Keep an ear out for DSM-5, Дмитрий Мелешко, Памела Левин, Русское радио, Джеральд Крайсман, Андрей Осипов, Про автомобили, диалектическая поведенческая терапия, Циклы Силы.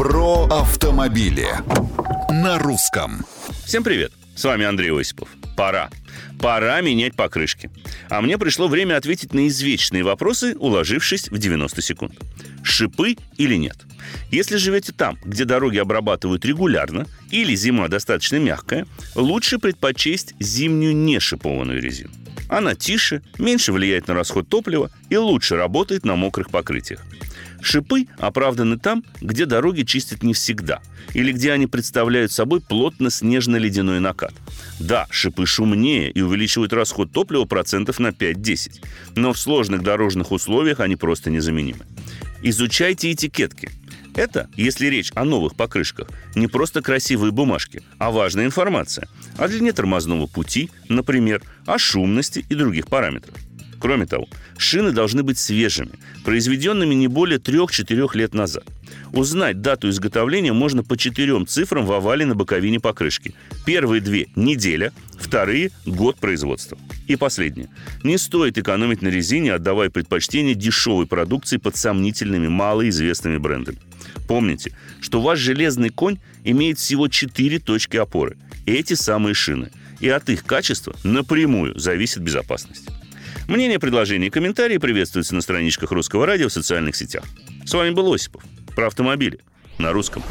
Про автомобили на русском. Всем привет! С вами Андрей Осипов. Пора менять покрышки. А мне пришло время ответить на извечные вопросы, уложившись в 90 секунд. Шипы или нет? Если живете там, где дороги обрабатывают регулярно или зима достаточно мягкая, лучше предпочесть зимнюю нешипованную резину. Она тише, меньше влияет на расход топлива и лучше работает на мокрых покрытиях. Шипы оправданы там, где дороги чистят не всегда, или где они представляют собой плотно снежно-ледяной накат. Да, шипы шумнее и увеличивают расход топлива процентов на 5-10, но в сложных дорожных условиях они просто незаменимы. Изучайте этикетки. Это, если речь о новых покрышках, не просто красивые бумажки, а важная информация о длине тормозного пути, например, о шумности и других параметрах. Кроме того, шины должны быть свежими, произведенными не более 3-4 лет назад. Узнать дату изготовления можно по 4 цифрам в овале на боковине покрышки. Первые 2 – неделя, вторые – год производства. И последнее. Не стоит экономить на резине, отдавая предпочтение дешевой продукции под сомнительными малоизвестными брендами. Помните, что ваш железный конь имеет всего 4 точки опоры – эти самые шины. И от их качества напрямую зависит безопасность. Мнения, предложения и комментарии приветствуются на страничках Русского радио в социальных сетях. С вами был Осипов. Про автомобили на русском.